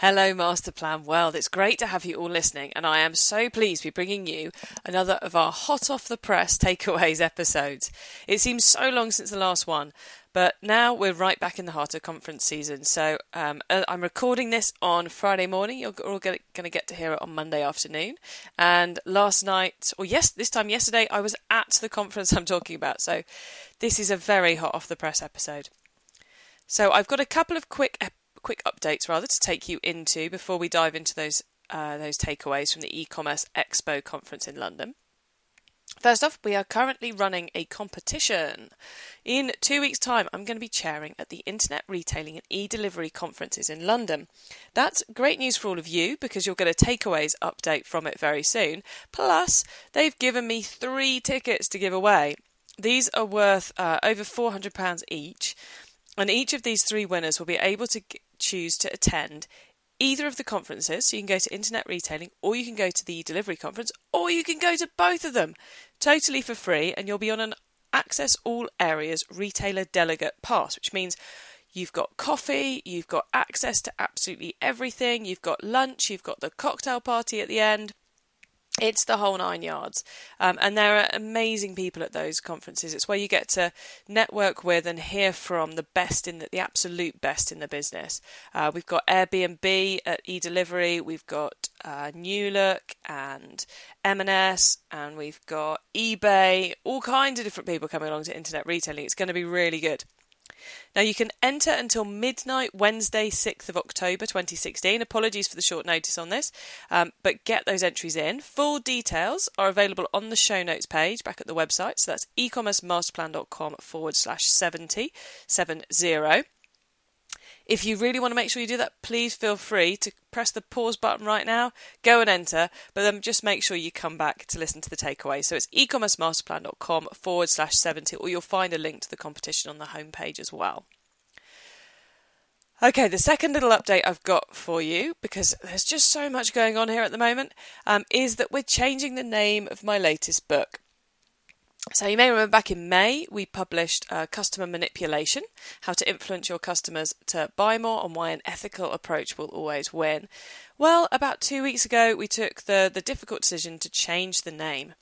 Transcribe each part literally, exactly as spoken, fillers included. Hello Masterplan World, it's great to have you all listening, and I am so pleased to be bringing you another of our hot off the press takeaways episodes. It seems so long since the last one, but now we're right back in the heart of conference season. So um, I'm recording this on Friday morning, you're all going to get to hear it on Monday afternoon, and last night, or yes, this time yesterday, I was at the conference I'm talking about, so this is a very hot off the press episode. So I've got a couple of quick episodes quick updates rather to take you into before we dive into those uh, those takeaways from the eCommerce Expo conference in London. First off, we are currently running a competition. In two weeks' time, I'm going to be chairing at the Internet Retailing and E-Delivery conferences in London. That's great news for all of you because you'll get a takeaways update from it very soon. Plus, they've given me three tickets to give away. These are worth uh, over four hundred pounds each, and each of these three winners will be able to g- choose to attend either of the conferences. So you can go to Internet Retailing, or you can go to the delivery conference, or you can go to both of them totally for free, and you'll be on an Access All Areas Retailer Delegate Pass, which means you've got coffee, you've got access to absolutely everything, you've got lunch, you've got the cocktail party at the end. It's the whole nine yards. Um, and there are amazing people at those conferences. It's where you get to network with and hear from the best in the, the absolute best in the business. Uh, we've got Airbnb at eDelivery. We've got uh, New Look and M and S, and we've got eBay, all kinds of different people coming along to Internet Retailing. It's going to be really good. Now you can enter until midnight Wednesday sixth of October twenty sixteen. Apologies for the short notice on this, um, but get those entries in. Full details are available on the show notes page back at the website. So that's ecommercemasterplan.com forward slash 70, seven zero. If you really want to make sure you do that, please feel free to press the pause button right now, go and enter, but then just make sure you come back to listen to the takeaway. So it's ecommercemasterplan.com forward slash 70, or you'll find a link to the competition on the homepage as well. Okay, the second little update I've got for you, because there's just so much going on here at the moment, um, is that we're changing the name of my latest book. So you may remember back in May, we published uh, Customer Manipulation, How to Influence Your Customers to Buy More and Why an Ethical Approach Will Always Win. Well, about two weeks ago, we took the, the difficult decision to change the name.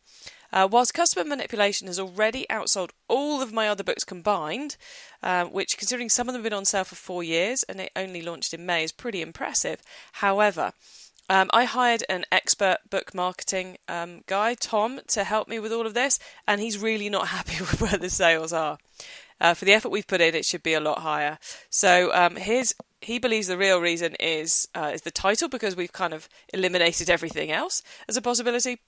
Uh, whilst Customer Manipulation has already outsold all of my other books combined, uh, which considering some of them have been on sale for four years and they only launched in May is pretty impressive. However, Um, I hired an expert book marketing um, guy, Tom, to help me with all of this, and he's really not happy with where the sales are. Uh, for the effort we've put in, it should be a lot higher. So um, his, he believes the real reason is uh, is the title, because we've kind of eliminated everything else as a possibility.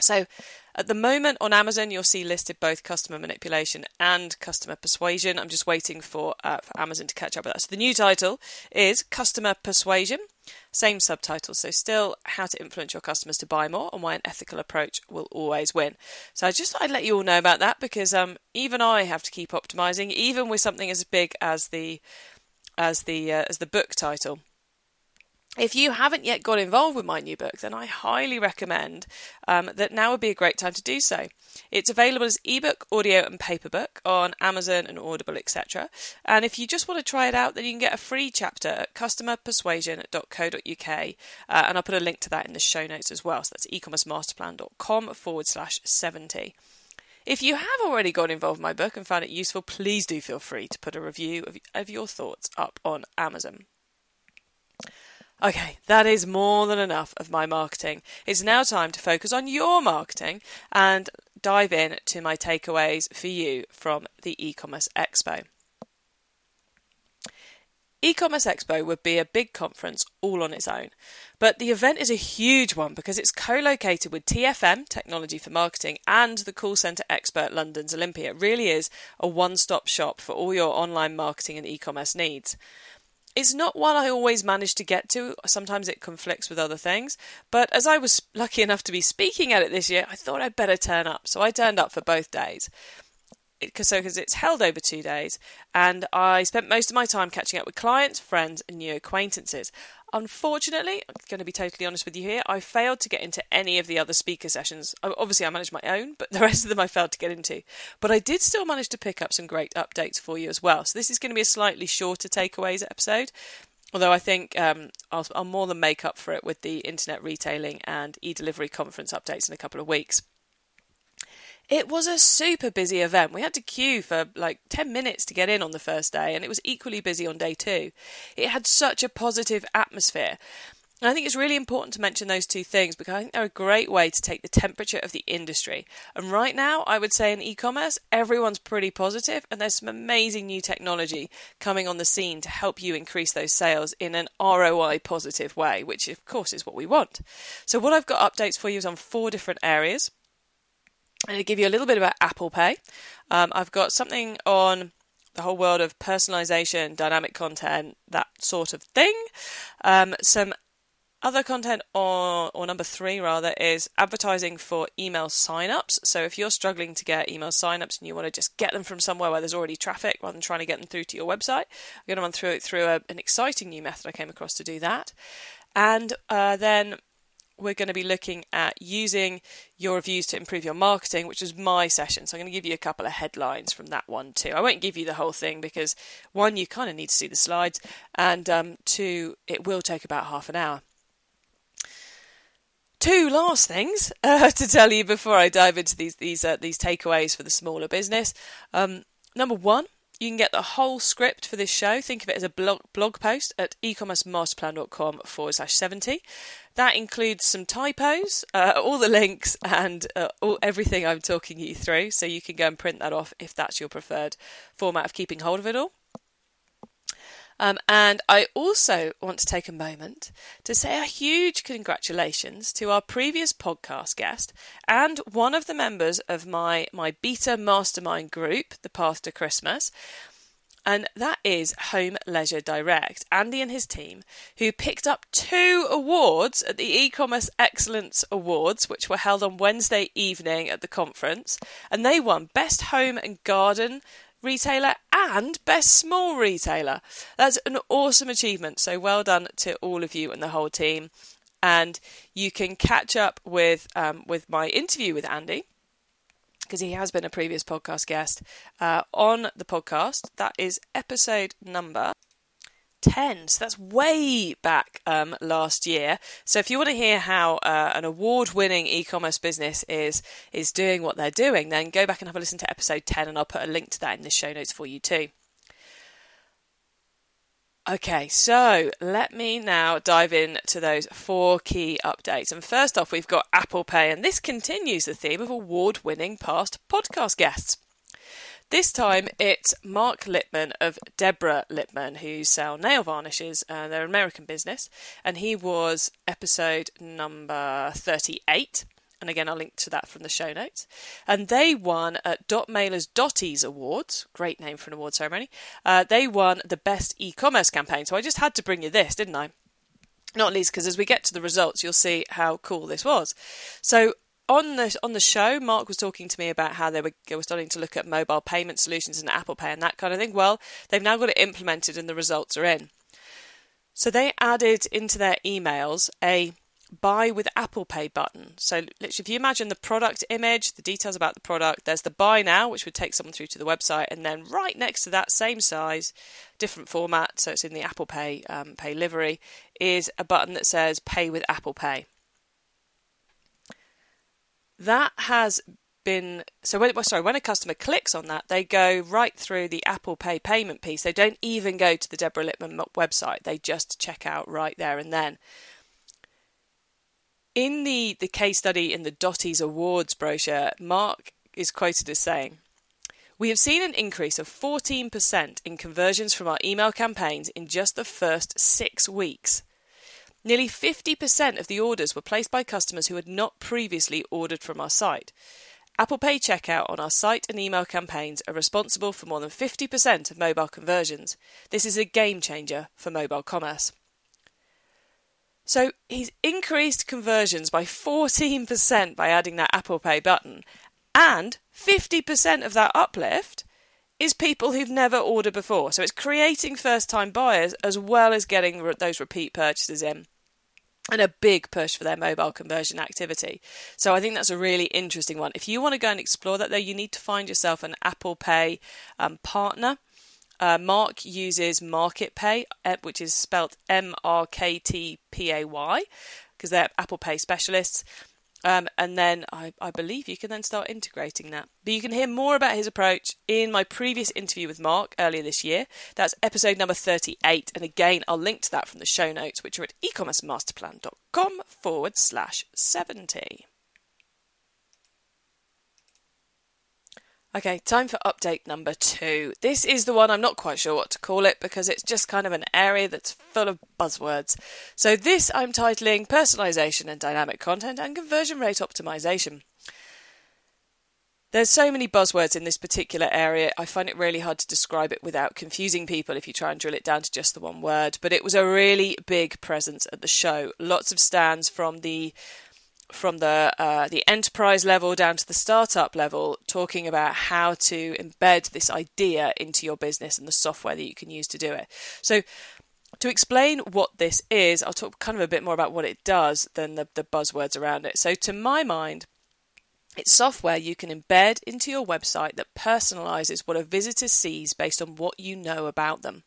So at the moment on Amazon, you'll see listed both Customer Manipulation and Customer Persuasion. I'm just waiting for, uh, for Amazon to catch up with that. So the new title is Customer Persuasion, same subtitle. So still How to Influence Your Customers to Buy More and Why an Ethical Approach Will Always Win. So I just thought I'd let you all know about that, because um, even I have to keep optimizing, even with something as big as the as the uh, as the book title. If you haven't yet got involved with my new book, then I highly recommend um, that now would be a great time to do so. It's available as ebook, audio and paperback on Amazon and Audible, et cetera. And if you just want to try it out, then you can get a free chapter at customer persuasion dot co dot uk. Uh, and I'll put a link to that in the show notes as well. So that's ecommercemasterplan.com forward slash 70. If you have already got involved in my book and found it useful, please do feel free to put a review of, of your thoughts up on Amazon. Okay, that is more than enough of my marketing. It's now time to focus on your marketing and dive in to my takeaways for you from the eCommerce Expo. eCommerce Expo would be a big conference all on its own, but the event is a huge one because it's co-located with T F M, Technology for Marketing, and the Call Centre Expert London's Olympia. It really is a one-stop shop for all your online marketing and e-commerce needs. It's not one I always manage to get to. Sometimes it conflicts with other things. But as I was lucky enough to be speaking at it this year, I thought I'd better turn up. So I turned up for both days. because so because it's held over two days, and I spent most of my time catching up with clients, friends, and new acquaintances. Unfortunately, I'm going to be totally honest with you here, I failed to get into any of the other speaker sessions. Obviously, I managed my own, but the rest of them I failed to get into. But I did still manage to pick up some great updates for you as well. So this is going to be a slightly shorter takeaways episode, although I think um, I'll, I'll more than make up for it with the internet retailing and e-delivery conference updates in a couple of weeks. It was a super busy event. We had to queue for like ten minutes to get in on the first day, and it was equally busy on day two. It had such a positive atmosphere. And I think it's really important to mention those two things, because I think they're a great way to take the temperature of the industry. And right now, I would say in e-commerce, everyone's pretty positive, and there's some amazing new technology coming on the scene to help you increase those sales in an R O I positive way, which of course is what we want. So what I've got updates for you is on four different areas. I'm going to give you a little bit about Apple Pay. Um, I've got something on the whole world of personalization, dynamic content, that sort of thing. Um, some other content or, or number three rather is advertising for email signups. So if you're struggling to get email signups and you want to just get them from somewhere where there's already traffic rather than trying to get them through to your website, I'm going to run through it through a, an exciting new method I came across to do that. And uh, then we're going to be looking at using your reviews to improve your marketing, which is my session. So I'm going to give you a couple of headlines from that one too. I won't give you the whole thing because, one, you kind of need to see the slides, and um, two, it will take about half an hour. Two last things uh, to tell you before I dive into these these uh, these takeaways for the smaller business. Um, number one, you can get the whole script for this show. Think of it as a blog blog post at ecommercemasterplan.com forward slash 70. That includes some typos, uh, all the links, and uh, all, everything I'm talking you through. So you can go and print that off if that's your preferred format of keeping hold of it all. Um, and I also want to take a moment to say a huge congratulations to our previous podcast guest and one of the members of my, my beta mastermind group, The Path to Christmas, and that is Home Leisure Direct, Andy and his team, who picked up two awards at the eCommerce Excellence Awards, which were held on Wednesday evening at the conference, and they won Best Home and Garden Retailer and Best Small Retailer. That's an awesome achievement, so well done to all of you and the whole team. And you can catch up with um, with my interview with Andy, because he has been a previous podcast guest, uh, on the podcast. That is episode number ten, so that's way back um, last year. So if you want to hear how uh, an award-winning e-commerce business is is doing what they're doing, then go back and have a listen to episode ten, and I'll put a link to that in the show notes for you too. Okay, so let me now dive in to those four key updates. And first off, we've got Apple Pay, and this continues the theme of award-winning past podcast guests. This time it's Mark Lippmann of Deborah Lippmann, who sell nail varnishes, and they're an American business, and he was episode number thirty-eight, and again I'll link to that from the show notes. And they won at Dot Mailers Dotties Awards, great name for an award ceremony. Uh, they won the best e-commerce campaign, so I just had to bring you this, didn't I? Not least because as we get to the results, you'll see how cool this was. So On the on the show, Mark was talking to me about how they were, they were starting to look at mobile payment solutions and Apple Pay and that kind of thing. Well, they've now got it implemented and the results are in. So they added into their emails a buy with Apple Pay button. So if you imagine the product image, the details about the product, there's the buy now, which would take someone through to the website. And then right next to that, same size, different format, so it's in the Apple Pay, um, Pay livery, is a button that says pay with Apple Pay. That has been, so when, sorry, when a customer clicks on that, they go right through the Apple Pay payment piece. They don't even go to the Deborah Lippmann website. They just check out right there and then. In the, the case study in the Dotties Awards brochure, Mark is quoted as saying, "We have seen an increase of fourteen percent in conversions from our email campaigns in just the first six weeks. Nearly fifty percent of the orders were placed by customers who had not previously ordered from our site. Apple Pay checkout on our site and email campaigns are responsible for more than fifty percent of mobile conversions. This is a game changer for mobile commerce." So he's increased conversions by fourteen percent by adding that Apple Pay button. And fifty percent of that uplift is people who've never ordered before. So it's creating first-time buyers as well as getting re- those repeat purchases in. And a big push for their mobile conversion activity. So I think that's a really interesting one. If you want to go and explore that, though, you need to find yourself an Apple Pay um, partner. Uh, Mark uses MarketPay, which is spelt M R K T P A Y, because they're Apple Pay specialists. Um, and then I, I believe you can then start integrating that. But you can hear more about his approach in my previous interview with Mark earlier this year. That's episode number thirty-eight. And again, I'll link to that from the show notes, which are at ecommercemasterplan.com forward slash 70. Okay, time for update number two. This is the one I'm not quite sure what to call it because it's just kind of an area that's full of buzzwords. So this I'm titling Personalisation and Dynamic Content and Conversion Rate Optimisation. There's so many buzzwords in this particular area, I find it really hard to describe it without confusing people if you try and drill it down to just the one word. But it was a really big presence at the show. Lots of stands from the from the uh, the enterprise level down to the startup level, talking about how to embed this idea into your business and the software that you can use to do it. So to explain what this is, I'll talk kind of a bit more about what it does than the, the buzzwords around it. So to my mind, it's software you can embed into your website that personalizes what a visitor sees based on what you know about them.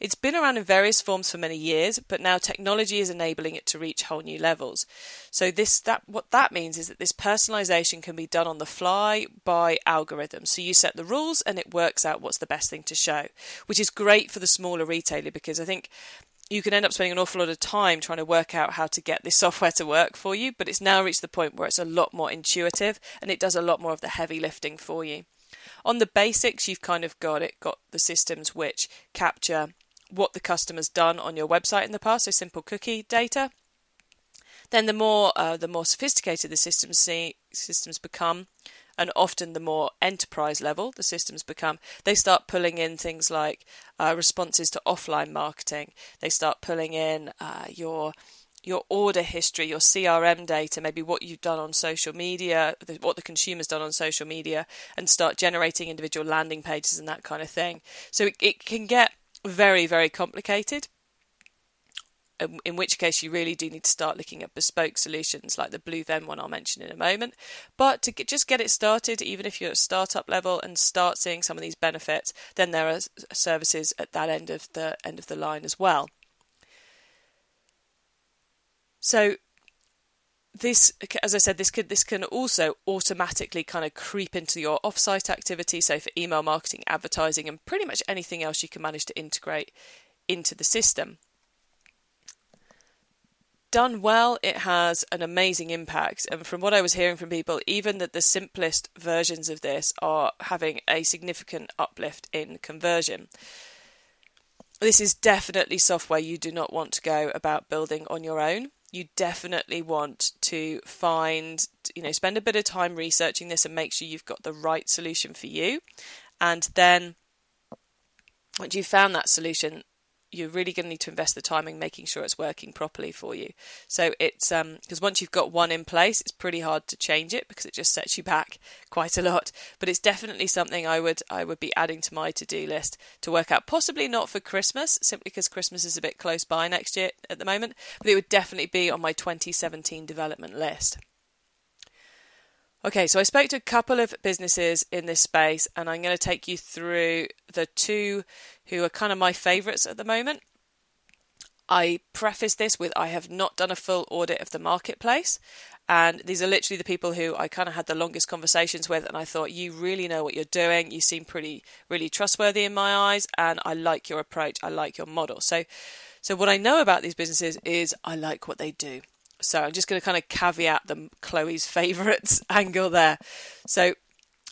It's been around in various forms for many years, but now technology is enabling it to reach whole new levels. So this that what that means is that this personalization can be done on the fly by algorithms. So you set the rules and it works out what's the best thing to show, which is great for the smaller retailer because I think you can end up spending an awful lot of time trying to work out how to get this software to work for you, but it's now reached the point where it's a lot more intuitive and it does a lot more of the heavy lifting for you. On the basics, you've kind of got it, got the systems which capture what the customer's done on your website in the past, so simple cookie data. Then the more uh, the more sophisticated the systems see, systems become, and often the more enterprise level the systems become, they start pulling in things like uh, responses to offline marketing. They start pulling in uh, your your order history, your C R M data, maybe what you've done on social media, what the consumer's done on social media, and start generating individual landing pages and that kind of thing. So it, it can get very, very complicated, in, in which case you really do need to start looking at bespoke solutions like the BlueVenn one I'll mention in a moment. But to get, just get it started, even if you're at startup level and start seeing some of these benefits, then there are services at that end of the end of the line as well. So this, as I said, this could this can also automatically kind of creep into your offsite activity. So for email marketing, advertising, and pretty much anything else you can manage to integrate into the system. Done well, it has an amazing impact. And from what I was hearing from people, even that the simplest versions of this are having a significant uplift in conversion. This is definitely software you do not want to go about building on your own. You definitely want to find, you know, spend a bit of time researching this and make sure you've got the right solution for you. And then once you've found that solution, you're really going to need to invest the time in making sure it's working properly for you. So it's um because once you've got one in place, it's pretty hard to change it because it just sets you back quite a lot. But it's definitely something I would I would be adding to my to-do list to work out. Possibly not for Christmas, simply because Christmas is a bit close by next year at the moment. But it would definitely be on my twenty seventeen development list. Okay, so I spoke to a couple of businesses in this space and I'm going to take you through the two who are kind of my favourites at the moment. I preface this with I have not done a full audit of the marketplace, and these are literally the people who I kind of had the longest conversations with and I thought, you really know what you're doing, you seem pretty, really trustworthy in my eyes and I like your approach, I like your model. So, so what I know about these businesses is I like what they do. So I'm just going to kind of caveat the Chloe's favourites angle there. So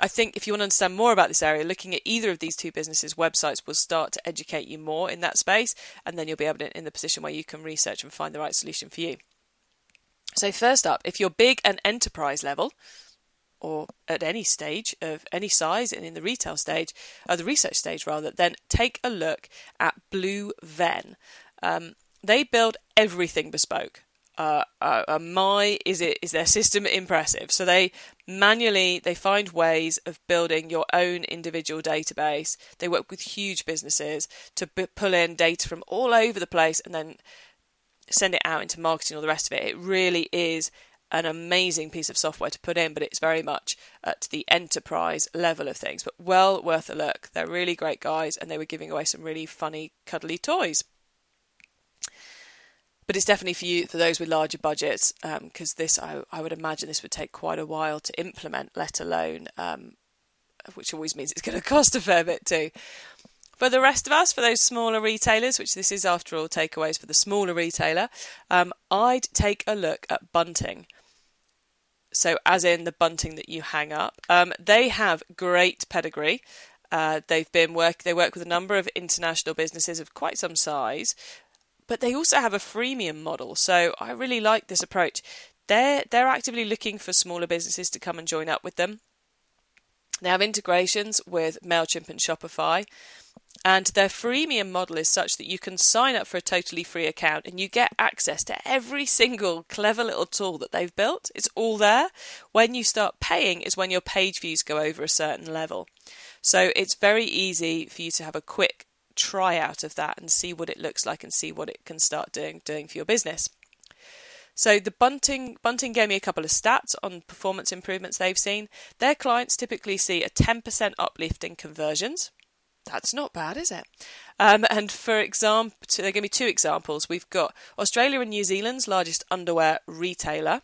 I think if you want to understand more about this area, looking at either of these two businesses' websites will start to educate you more in that space, and then you'll be able to in the position where you can research and find the right solution for you. So first up, if you're big and enterprise level, or at any stage of any size and in the retail stage, or the research stage rather, then take a look at BlueVenn. Um, they build everything bespoke. uh, uh, uh, my, is it is their system impressive? So they manually, they find ways of building your own individual database. They work with huge businesses to b- pull in data from all over the place and then send it out into marketing, all the rest of it. It really is an amazing piece of software to put in, but it's very much at the enterprise level of things, but well worth a look. They're really great guys, and they were giving away some really funny, cuddly toys. But it's definitely for you, for those with larger budgets, because um, this, I, I would imagine this would take quite a while to implement, let alone, um, which always means it's going to cost a fair bit too. For the rest of us, for those smaller retailers, which this is after all takeaways for the smaller retailer, um, I'd take a look at Bunting. So as in the bunting that you hang up. Um, they have great pedigree. Uh, they've been work. They work with a number of international businesses of quite some size, but they also have a freemium model. So I really like this approach. They're they're actively looking for smaller businesses to come and join up with them. They have integrations with MailChimp and Shopify. And their freemium model is such that you can sign up for a totally free account and you get access to every single clever little tool that they've built. It's all there. When you start paying is when your page views go over a certain level. So it's very easy for you to have a quick try out of that and see what it looks like and see what it can start doing, doing for your business. So the Bunting, Bunting gave me a couple of stats on performance improvements they've seen. Their clients typically see a ten percent uplift in conversions. That's not bad, is it? Um, and for example, they gave me two examples. We've got Australia and New Zealand's largest underwear retailer.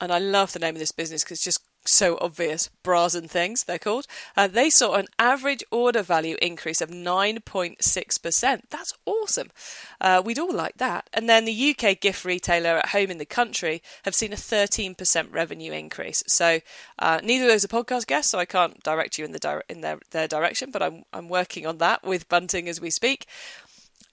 And I love the name of this business because it's just so obvious. Bras and Things, they're called. Uh, they saw an average order value increase of nine point six percent. That's awesome. Uh, we'd all like that. And then the U K gift retailer At Home in the Country have seen a thirteen percent revenue increase. So uh, neither of those are podcast guests, so I can't direct you in the di- in their, their direction, but I'm I'm working on that with Bunting as we speak.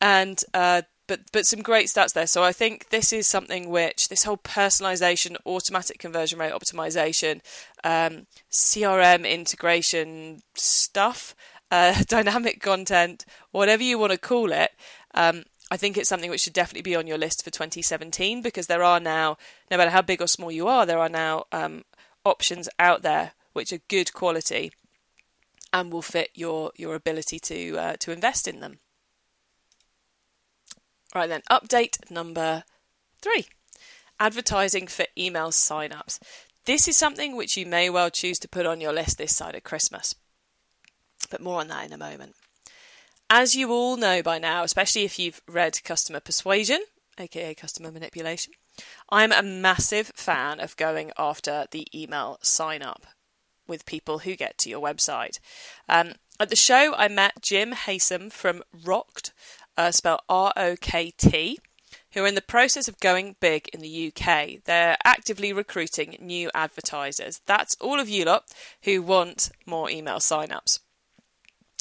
And uh But but some great stats there. So I think this is something which, this whole personalisation, automatic conversion rate optimisation, um, C R M integration stuff, uh, dynamic content, whatever you want to call it, um, I think it's something which should definitely be on your list for twenty seventeen, because there are now, no matter how big or small you are, there are now um, options out there which are good quality and will fit your your ability to uh, to invest in them. Right then, update number three, advertising for email signups. This is something which you may well choose to put on your list this side of Christmas, but more on that in a moment. As you all know by now, especially if you've read Customer Persuasion, aka Customer Manipulation, I'm a massive fan of going after the email sign up with people who get to your website. Um, at the show, I met Jim Haysom from R O K T, Uh, spelled R O K T, who are in the process of going big in the U K. They're actively recruiting new advertisers. That's all of you lot who want more email signups.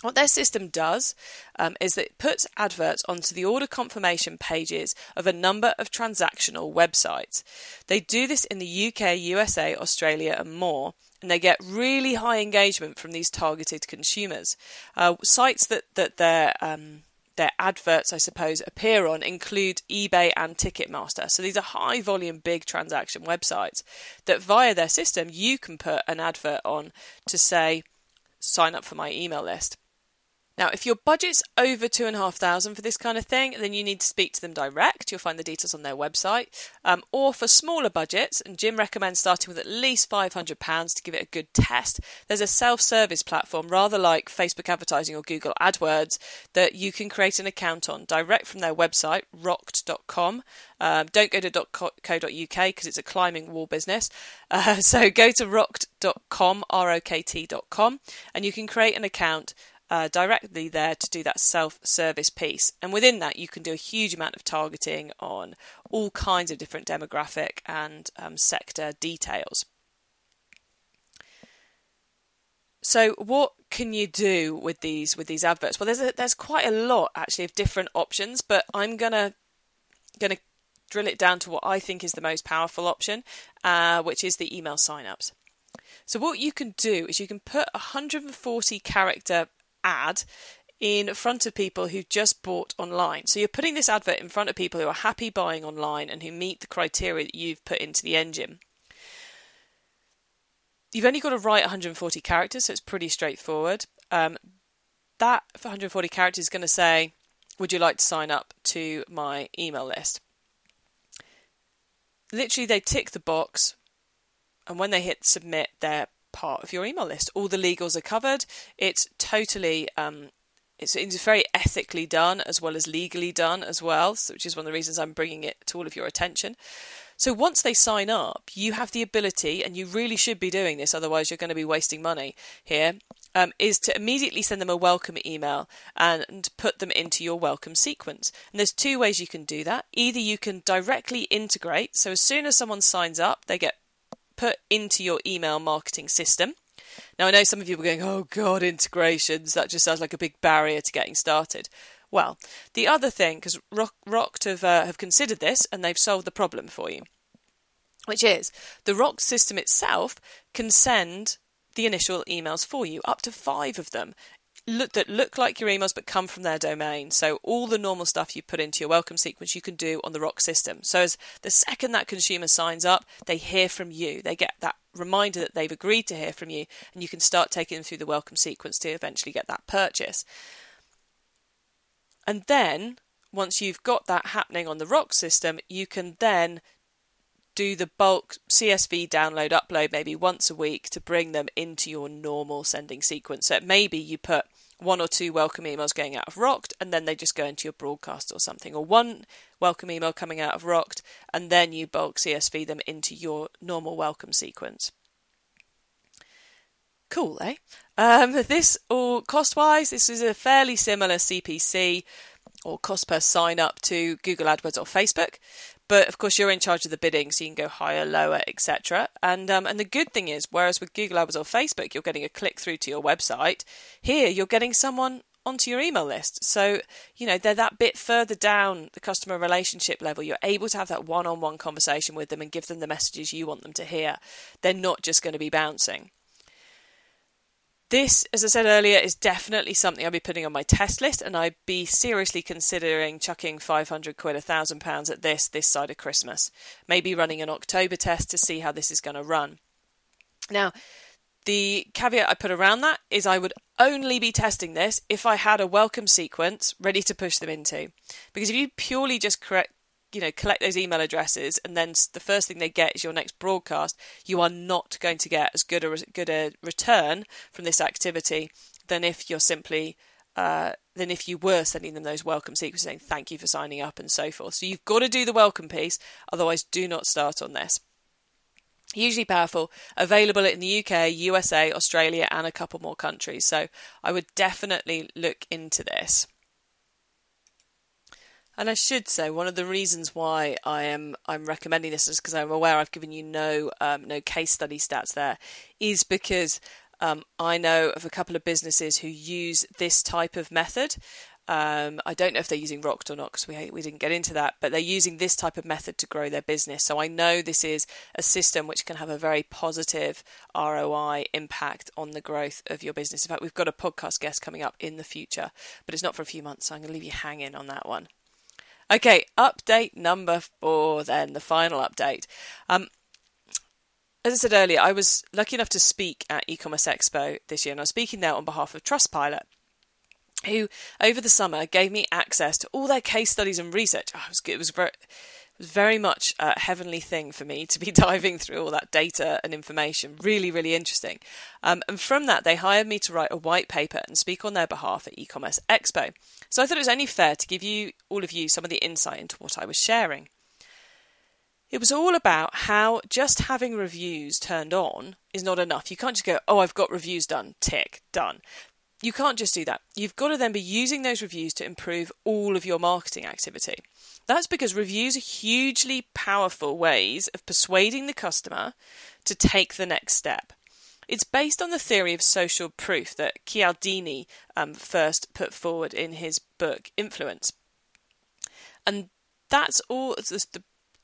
What their system does um, is that it puts adverts onto the order confirmation pages of a number of transactional websites. They do this in the U K, U S A, Australia and more, and they get really high engagement from these targeted consumers. Uh, sites that, that they're... Um, Their adverts, I suppose, appear on include eBay and Ticketmaster. So these are high volume, big transaction websites that via their system, you can put an advert on to say, sign up for my email list. Now, if your budget's over two and a half thousand for this kind of thing, then you need to speak to them direct. You'll find the details on their website. Um, or for smaller budgets, and Jim recommends starting with at least five hundred pounds to give it a good test. There's a self-service platform, rather like Facebook advertising or Google AdWords, that you can create an account on direct from their website, rokt dot com. Um, don't go to .co.uk because it's a climbing wall business. Uh, so go to rokt dot com, R O K T dot com, and you can create an account Uh, directly there to do that self-service piece. And within that, you can do a huge amount of targeting on all kinds of different demographic and um, sector details. So what can you do with these with these adverts? Well, there's a, there's quite a lot, actually, of different options, but I'm gonna gonna drill it down to what I think is the most powerful option, uh, which is the email signups. So what you can do is you can put a one hundred forty character ad in front of people who just bought online. So you're putting this advert in front of people who are happy buying online and who meet the criteria that you've put into the engine. You've only got to write one hundred forty characters, so it's pretty straightforward. Um, that one hundred forty characters is going to say, would you like to sign up to my email list? Literally, they tick the box, and when they hit submit, they're part of your email list. All the legals are covered. It's totally, um, it's, it's very ethically done as well as legally done as well, which is one of the reasons I'm bringing it to all of your attention. So once they sign up, you have the ability, and you really should be doing this, otherwise you're going to be wasting money here, um, is to immediately send them a welcome email and put them into your welcome sequence. And there's two ways you can do that. Either you can directly integrate, so as soon as someone signs up, they get put into your email marketing system. Now, I know some of you are going, oh God, integrations, that just sounds like a big barrier to getting started. Well, the other thing, because R O K T have, uh, have considered this and they've solved the problem for you, which is the R O K T system itself can send the initial emails for you, up to five of them look, that look like your emails but come from their domain. So all the normal stuff you put into your welcome sequence you can do on the R O K T system. So as the second that consumer signs up, they hear from you. They get that reminder that they've agreed to hear from you, and you can start taking them through the welcome sequence to eventually get that purchase. And then, once you've got that happening on the R O K T system, you can then do the bulk C S V download, upload maybe once a week to bring them into your normal sending sequence. So maybe you put one or two welcome emails going out of R O K T, and then they just go into your broadcast or something, or one welcome email coming out of R O K T, and then you bulk C S V them into your normal welcome sequence. Cool, eh? Um, this, or cost-wise, this is a fairly similar C P C or cost per sign-up to Google AdWords or Facebook. But, of course, you're in charge of the bidding, so you can go higher, lower, et cetera. And um, and the good thing is, whereas with Google AdWords or Facebook, you're getting a click-through to your website, here you're getting someone onto your email list. So, you know, they're that bit further down the customer relationship level. You're able to have that one-on-one conversation with them and give them the messages you want them to hear. They're not just going to be bouncing. This, as I said earlier, is definitely something I'll be putting on my test list, and I'd be seriously considering chucking five hundred quid, one thousand pounds at this, this side of Christmas. Maybe running an October test to see how this is going to run. Now, the caveat I put around that is I would only be testing this if I had a welcome sequence ready to push them into. Because if you purely just correct, you know, collect those email addresses and then the first thing they get is your next broadcast, you are not going to get as good a, good a return from this activity than if you're simply, uh, than if you were sending them those welcome sequences saying thank you for signing up and so forth. So you've got to do the welcome piece, otherwise do not start on this. Hugely powerful, available in the U K, U S A, Australia and a couple more countries. So I would definitely look into this. And I should say one of the reasons why I am I'm recommending this is because I'm aware I've given you no um, no case study stats there, is because um, I know of a couple of businesses who use this type of method. Um, I don't know if they're using R O K T or not because we we didn't get into that, but they're using this type of method to grow their business. So I know this is a system which can have a very positive R O I impact on the growth of your business. In fact, we've got a podcast guest coming up in the future, but it's not for a few months, so I'm going to leave you hanging on that one. Okay, update number four then, the final update. Um, as I said earlier, I was lucky enough to speak at eCommerce Expo this year, and I was speaking there on behalf of Trustpilot, who over the summer gave me access to all their case studies and research. Oh, it was good. It was very, it was very much a heavenly thing for me to be diving through all that data and information. Really, really interesting. Um, and from that, they hired me to write a white paper and speak on their behalf at eCommerce Expo. So I thought it was only fair to give you, all of you, some of the insight into what I was sharing. It was all about how just having reviews turned on is not enough. You can't just go, oh, I've got reviews done, tick, done. You can't just do that. You've got to then be using those reviews to improve all of your marketing activity. That's because reviews are hugely powerful ways of persuading the customer to take the next step. It's based on the theory of social proof that Cialdini um, first put forward in his book Influence. And that's all the,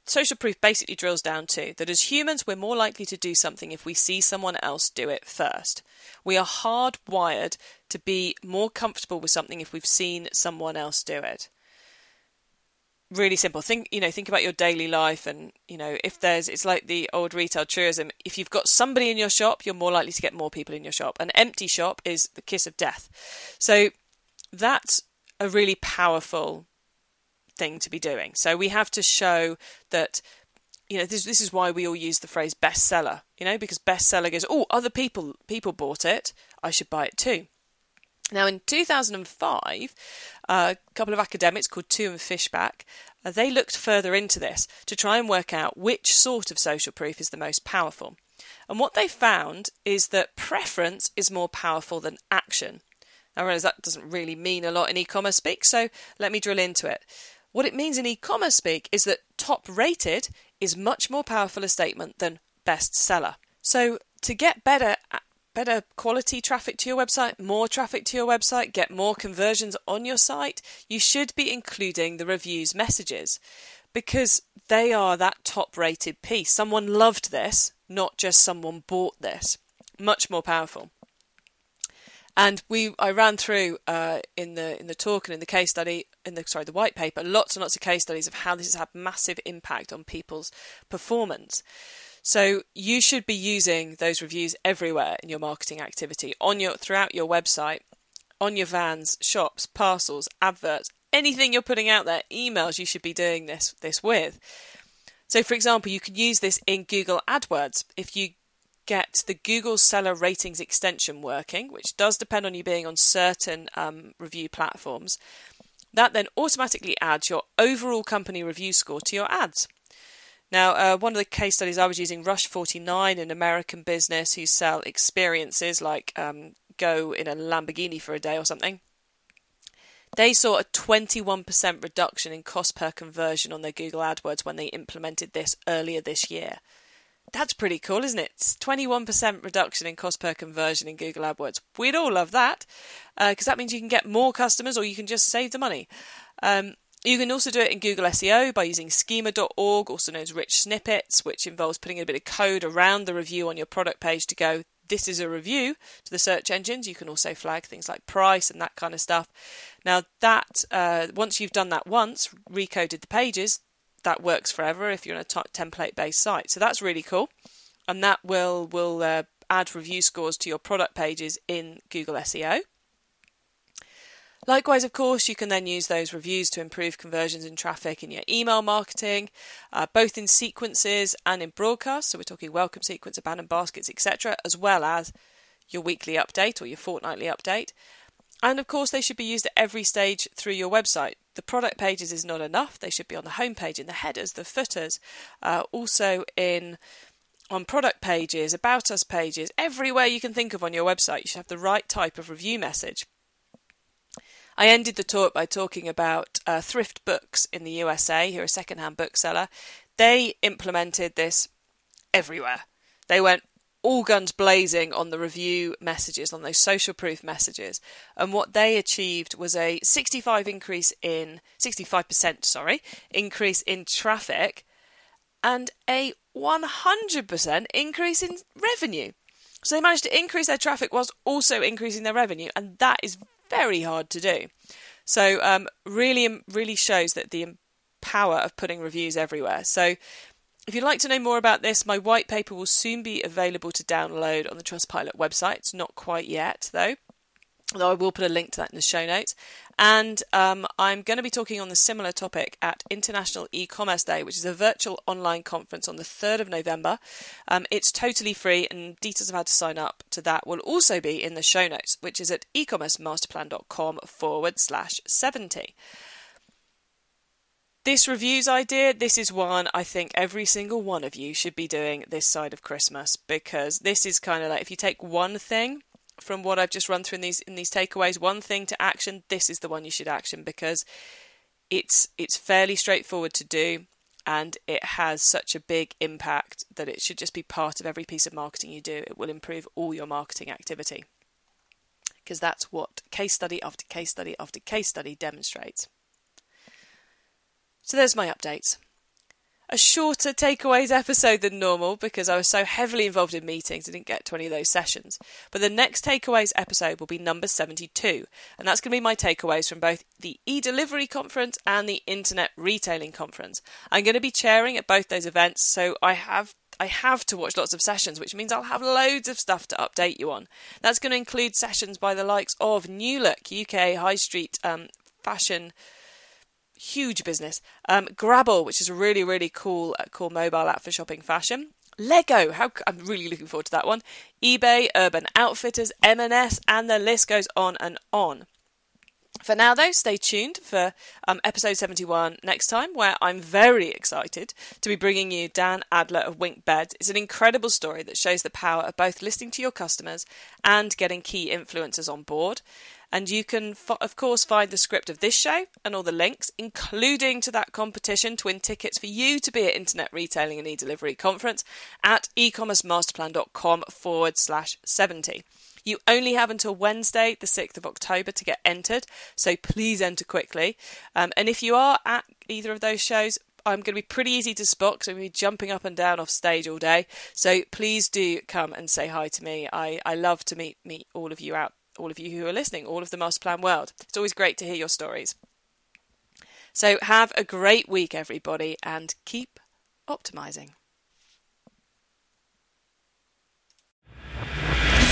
social proof basically drills down to that as humans, we're more likely to do something if we see someone else do it first. We are hardwired to be more comfortable with something if we've seen someone else do it. Really simple. Think, you know, think about your daily life and, you know, if there's, it's like the old retail truism. If you've got somebody in your shop, you're more likely to get more people in your shop. An empty shop is the kiss of death. So that's a really powerful thing to be doing. So we have to show that, you know, this this is why we all use the phrase bestseller, you know, because bestseller goes, oh, other people, people bought it. I should buy it too. Now, in two thousand five, uh, a couple of academics called Toom Fishback, uh, they looked further into this to try and work out which sort of social proof is the most powerful. And what they found is that preference is more powerful than action. I realise that doesn't really mean a lot in e-commerce speak, so let me drill into it. What it means in e-commerce speak is that top-rated is much more powerful a statement than bestseller. So to get better at better quality traffic to your website, more traffic to your website, get more conversions on your site, you should be including the reviews messages because they are that top-rated piece. Someone loved this, not just someone bought this. Much more powerful. And we, I ran through uh, in the in the talk and in the case study, in the sorry, the white paper, lots and lots of case studies of how this has had massive impact on people's performance. So you should be using those reviews everywhere in your marketing activity, on your throughout your website, on your vans, shops, parcels, adverts, anything you're putting out there, emails, you should be doing this, this with. So for example, you can use this in Google AdWords. If you get the Google Seller Ratings extension working, which does depend on you being on certain um, review platforms, that then automatically adds your overall company review score to your ads. Now, uh, one of the case studies I was using, Rush forty-nine, an American business who sell experiences like um, go in a Lamborghini for a day or something. They saw a twenty-one percent reduction in cost per conversion on their Google AdWords when they implemented this earlier this year. That's pretty cool, isn't it? It's twenty-one percent reduction in cost per conversion in Google AdWords. We'd all love that because uh, that means you can get more customers or you can just save the money. Um You can also do it in Google S E O by using schema dot org, also known as rich snippets, which involves putting a bit of code around the review on your product page to go, this is a review, to the search engines. You can also flag things like price and that kind of stuff. Now, that uh, once you've done that once, recoded the pages, that works forever if you're on a t- template-based site. So that's really cool. And that will, will uh, add review scores to your product pages in Google S E O. Likewise, of course, you can then use those reviews to improve conversions and traffic in your email marketing, uh, both in sequences and in broadcasts. So we're talking welcome sequence, abandoned baskets, et cetera, as well as your weekly update or your fortnightly update. And of course, they should be used at every stage through your website. The product pages is not enough. They should be on the homepage, in the headers, the footers, uh, also in on product pages, about us pages, everywhere you can think of on your website. You should have the right type of review message. I ended the talk by talking about uh, Thrift Books in the U S A, who are a second-hand bookseller. They implemented this everywhere. They went all guns blazing on the review messages, on those social proof messages. And what they achieved was a sixty-five increase in sixty-five percent, sorry, increase in traffic and a one hundred percent increase in revenue. So they managed to increase their traffic whilst also increasing their revenue, and that is very hard to do. So um, really, really shows that the power of putting reviews everywhere. So if you'd like to know more about this, my white paper will soon be available to download on the Trustpilot website. It's not quite yet, though. Although I will put a link to that in the show notes. And um, I'm going to be talking on the similar topic at International E-Commerce Day, which is a virtual online conference on the third of November. Um, it's totally free, and details of how to sign up to that will also be in the show notes, which is at ecommercemasterplan.com forward slash 70. This reviews idea, this is one I think every single one of you should be doing this side of Christmas, because this is kind of like, if you take one thing from what I've just run through in these in these takeaways, one thing to action, this is the one you should action, because it's it's fairly straightforward to do and it has such a big impact that it should just be part of every piece of marketing you do. It will improve all your marketing activity, because that's what case study after case study after case study demonstrates. So there's my updates. a shorter takeaways episode than normal because I was so heavily involved in meetings I didn't get to any of those sessions. But the next takeaways episode will be number seventy-two, and that's going to be my takeaways from both the e-delivery conference and the internet retailing conference. I'm going to be chairing at both those events, so I have I have to watch lots of sessions, which means I'll have loads of stuff to update you on. That's going to include sessions by the likes of New Look, U K high street um, fashion huge business, um, Grabble, which is a really really cool cool mobile app for shopping fashion, Lego, how I'm really looking forward to that one, eBay, Urban Outfitters, M and S, and the list goes on and on. For now though, stay tuned for um, episode seventy-one next time, where I'm very excited to be bringing you Dan Adler of WinkBeds. It's an incredible story that shows the power of both listening to your customers and getting key influencers on board. And you can, of course, find the script of this show and all the links, including to that competition to win tickets for you to be at Internet Retailing and E-Delivery Conference at ecommercemasterplan.com forward slash 70. You only have until Wednesday, the sixth of October, to get entered, so please enter quickly. Um, and if you are at either of those shows, I'm going to be pretty easy to spot because I'm going to be jumping up and down off stage all day. So please do come and say hi to me. I, I love to meet, meet all of you out all of you who are listening, all of the Master Plan world. It's always great to hear your stories. So have a great week, everybody, and keep optimizing.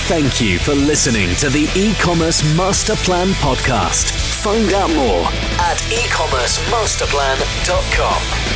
Thank you for listening to the E-Commerce Master Plan podcast. Find out more at e commerce master plan dot com.